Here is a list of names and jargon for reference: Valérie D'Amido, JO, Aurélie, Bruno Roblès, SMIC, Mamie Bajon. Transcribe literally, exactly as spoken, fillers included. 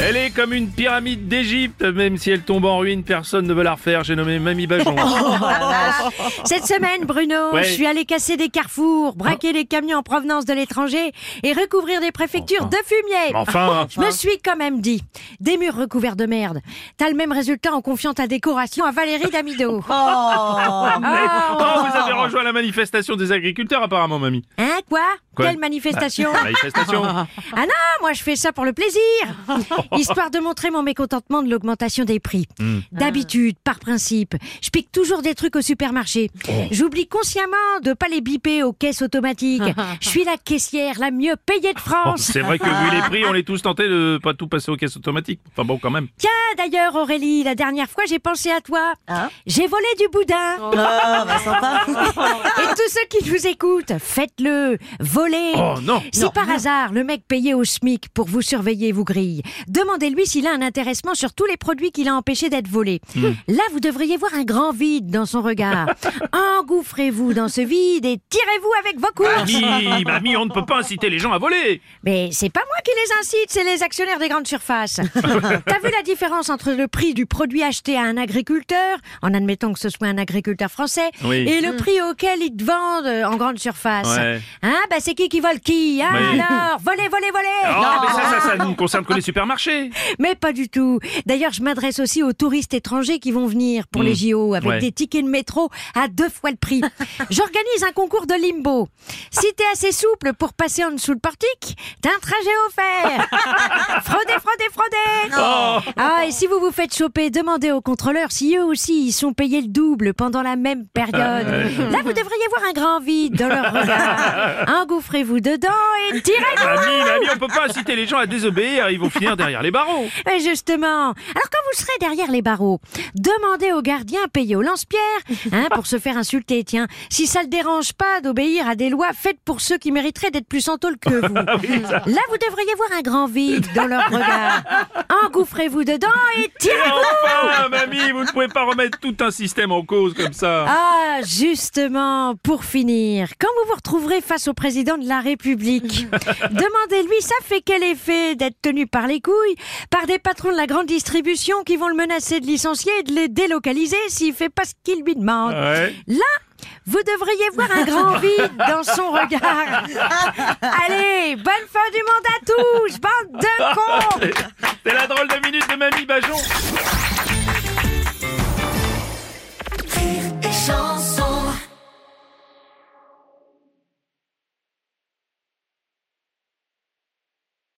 Elle est comme une pyramide d'Égypte, même si elle tombe en ruine, personne ne veut la refaire. J'ai nommé Mamie Bajon. Cette semaine, Bruno, ouais. Je suis allé casser des carrefours, braquer hein les camions en provenance de l'étranger et recouvrir des préfectures enfin. de fumier. Enfin. Je me suis quand même dit, des murs recouverts de merde. T'as le même résultat en confiant ta décoration à Valérie D'Amido. Oh, mais... oh, vous avez rejoint la manifestation des agriculteurs apparemment, Mamie. Hein, quoi, quoi Quelle manifestation bah, manifestation. Ah non, moi je fais ça pour le plaisir. Histoire de montrer mon mécontentement de l'augmentation des prix. Mmh. D'habitude, par principe, je pique toujours des trucs au supermarché. Oh. J'oublie consciemment de pas les biper aux caisses automatiques. Je suis la caissière la mieux payée de France. Oh, c'est vrai que vu les prix, on est tous tentés de pas tout passer aux caisses automatiques. Enfin bon, quand même. Tiens, d'ailleurs Aurélie, la dernière fois j'ai pensé à toi. Hein j'ai volé du boudin. Oh, bah, sympa. Et tous ceux qui nous écoutent, faites-le, volez. Oh, non, si non, par non. hasard, le mec payé au SMIC pour vous surveiller vous grille, demandez-lui s'il a un intéressement sur tous les produits qu'il a empêchés d'être volés. Mmh. Là, vous devriez voir un grand vide dans son regard. Engouffrez-vous dans ce vide et tirez-vous avec vos courses. Mamie, mamie, on ne peut pas inciter les gens à voler. Mais c'est pas moi qui les incite, c'est les actionnaires des grandes surfaces. T'as vu la différence entre le prix du produit acheté à un agriculteur, en admettant que ce soit un agriculteur français, oui. et le mmh. prix auquel ils te vendent en grande surface. Ouais. Hein, bah c'est qui qui vole qui hein, oui. Alors, volez, volez, volez. Oh, mais ça, ça, ça ne concerne que les supermarchés. Mais pas du tout. D'ailleurs, je m'adresse aussi aux touristes étrangers qui vont venir pour mmh. les J O avec ouais. des tickets de métro à deux fois le prix. J'organise un concours de limbo. Si t'es assez souple pour passer en dessous le portique, t'as un trajet offert. Fraudez, fraudez, fraudez. Oh. Ah, et si vous vous faites choper, demandez aux contrôleurs si eux aussi ils sont payés le double pendant la même période. Là, vous devriez voir un grand vide dans leur regard. Engouffrez-vous dedans et tirez-vous. Mamie, mamie, on peut pas inciter les gens à désobéir. Ils vont finir derrière les barreaux. Mais justement. Alors quand vous serez derrière les barreaux, demandez aux gardiens payés au lance-pierre hein, pour se faire insulter. Tiens, si ça le dérange pas d'obéir à des lois faites pour ceux qui mériteraient d'être plus santauls que vous. Oui, là, vous devriez voir un grand vide dans leur regard. Engouffrez-vous dedans et tirez-vous. Enfin, mamie, vous ne pouvez pas remettre tout un système en cause comme ça. Ah, justement, pour finir, quand vous vous retrouverez face au président de la République, demandez-lui ça fait quel effet d'être tenu par les couilles, par des patrons de la grande distribution qui vont le menacer de licencier et de les délocaliser s'il fait pas ce qu'il lui demande. Ouais. Là, vous devriez voir un grand vide dans son regard. Allez, bonne fin du monde à tous, bande de cons. C'est la drôle de minute de Mamie Bajon.